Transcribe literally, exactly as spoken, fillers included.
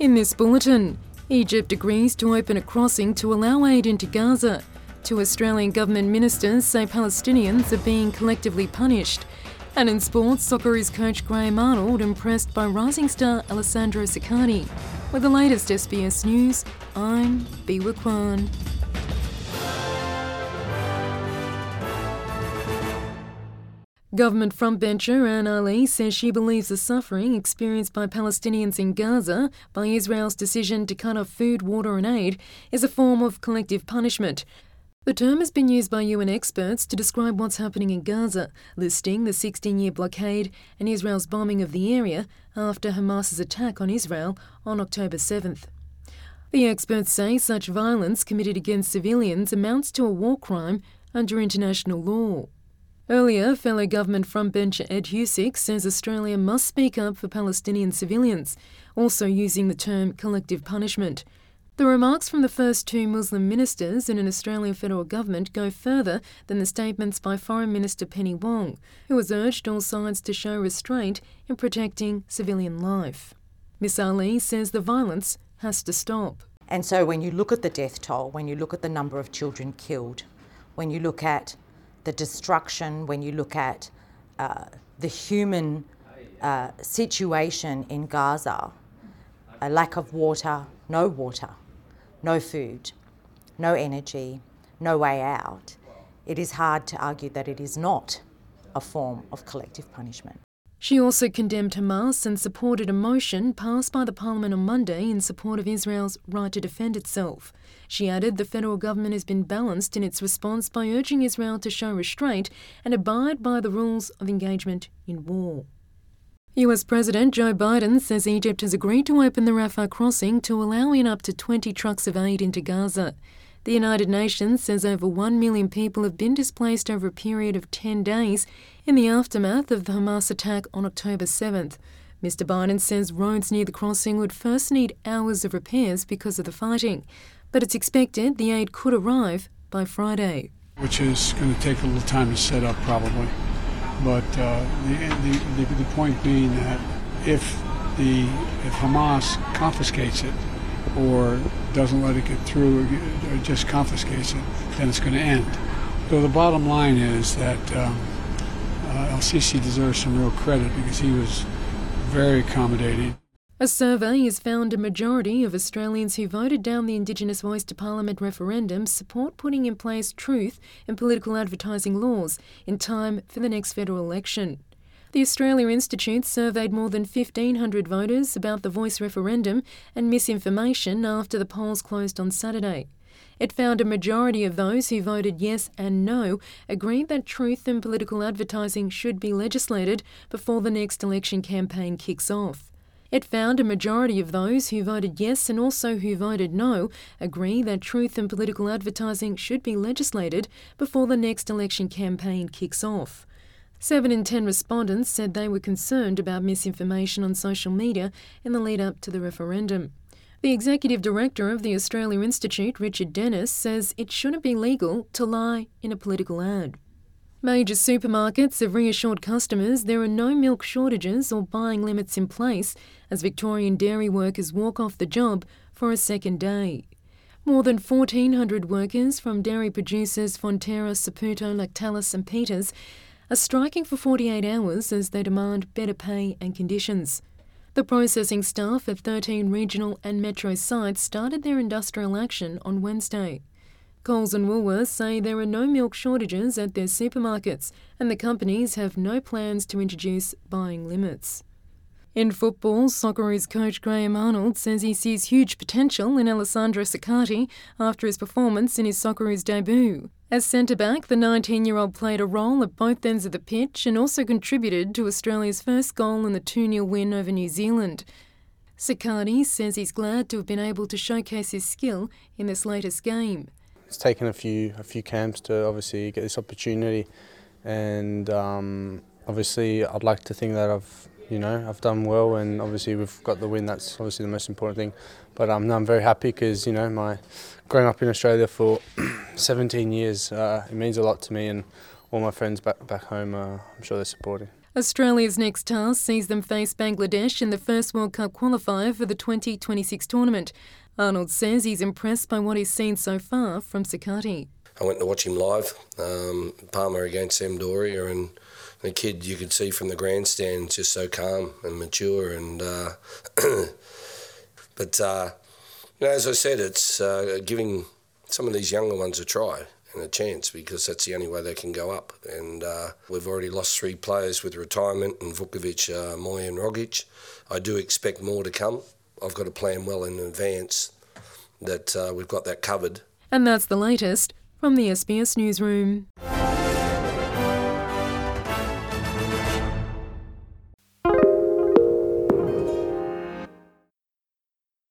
In this bulletin, Egypt agrees to open a crossing to allow aid into Gaza. Two Australian government ministers say Palestinians are being collectively punished. And in sports, Socceroos coach Graham Arnold impressed by rising star Alessandro Circati. With the latest S B S News, I'm Biwa Kwan. Government frontbencher Anne Ali says she believes the suffering experienced by Palestinians in Gaza by Israel's decision to cut off food, water and aid is a form of collective punishment. The term has been used by U N experts to describe what's happening in Gaza, listing the sixteen-year blockade and Israel's bombing of the area after Hamas's attack on Israel on October seventh. The experts say such violence committed against civilians amounts to a war crime under international law. Earlier, fellow government frontbencher Ed Husick says Australia must speak up for Palestinian civilians, also using the term collective punishment. The remarks from the first two Muslim ministers in an Australian federal government go further than the statements by Foreign Minister Penny Wong, who has urged all sides to show restraint in protecting civilian life. Miss Ali says the violence has to stop. And so when you look at the death toll, when you look at the number of children killed, when you look at the destruction, when you look at uh, the human uh, situation in Gaza, a lack of water, no water, no food, no energy, no way out, it is hard to argue that it is not a form of collective punishment. She also condemned Hamas and supported a motion passed by the parliament on Monday in support of Israel's right to defend itself. She added the federal government has been balanced in its response by urging Israel to show restraint and abide by the rules of engagement in war. U S President Joe Biden says Egypt has agreed to open the Rafah crossing to allow in up to twenty trucks of aid into Gaza. The United Nations says over one million people have been displaced over a period of ten days in the aftermath of the Hamas attack on October seventh. Mister Biden says roads near the crossing would first need hours of repairs because of the fighting, but it's expected the aid could arrive by Friday. Which is going to take a little time to set up probably, but uh, the, the, the, the point being that if, the, if Hamas confiscates it, or doesn't let it get through or just confiscates it, then it's going to end. So the bottom line is that um, uh, El Sisi deserves some real credit because he was very accommodating. A survey has found a majority of Australians who voted down the Indigenous Voice to Parliament referendum support putting in place truth and political advertising laws in time for the next federal election. The Australia Institute surveyed more than fifteen hundred voters about the Voice referendum and misinformation after the polls closed on Saturday. It found a majority of those who voted yes and no agreed that truth and political advertising should be legislated before the next election campaign kicks off. It found a majority of those who voted yes and also who voted no agree that truth and political advertising should be legislated before the next election campaign kicks off. Seven in ten respondents said they were concerned about misinformation on social media in the lead-up to the referendum. The Executive Director of the Australia Institute, Richard Dennis, says it shouldn't be legal to lie in a political ad. Major supermarkets have reassured customers there are no milk shortages or buying limits in place as Victorian dairy workers walk off the job for a second day. More than fourteen hundred workers from dairy producers Fonterra, Saputo, Lactalis and Peters are striking for forty-eight hours as they demand better pay and conditions. The processing staff at thirteen regional and metro sites started their industrial action on Wednesday. Coles and Woolworths say there are no milk shortages at their supermarkets and the companies have no plans to introduce buying limits. In football, Socceroos coach Graham Arnold says he sees huge potential in Alessandro Circati after his performance in his Socceroos debut. As centre-back, the nineteen-year-old played a role at both ends of the pitch and also contributed to Australia's first goal in the two nil win over New Zealand. Circati says he's glad to have been able to showcase his skill in this latest game. It's taken a few a few camps to obviously get this opportunity, and um, obviously I'd like to think that I've You know, I've done well, and obviously we've got the win. That's obviously the most important thing. But um, no, I'm very happy because, you know, my growing up in Australia for seventeen years, uh, it means a lot to me, and all my friends back back home, uh, I'm sure they're supporting. Australia's next task sees them face Bangladesh in the first World Cup qualifier for the twenty twenty-six tournament. Arnold says he's impressed by what he's seen so far from Circati. I went to watch him live, um, Palmer against Sampdoria, and the kid you could see from the grandstand is just so calm and mature. And uh, But uh, you know, as I said, it's uh, giving some of these younger ones a try and a chance, because that's the only way they can go up. And uh, we've already lost three players with retirement, and Vukovic, uh, Moy and Rogic. I do expect more to come. I've got to plan well in advance that uh, we've got that covered. And that's the latest from the S B S Newsroom.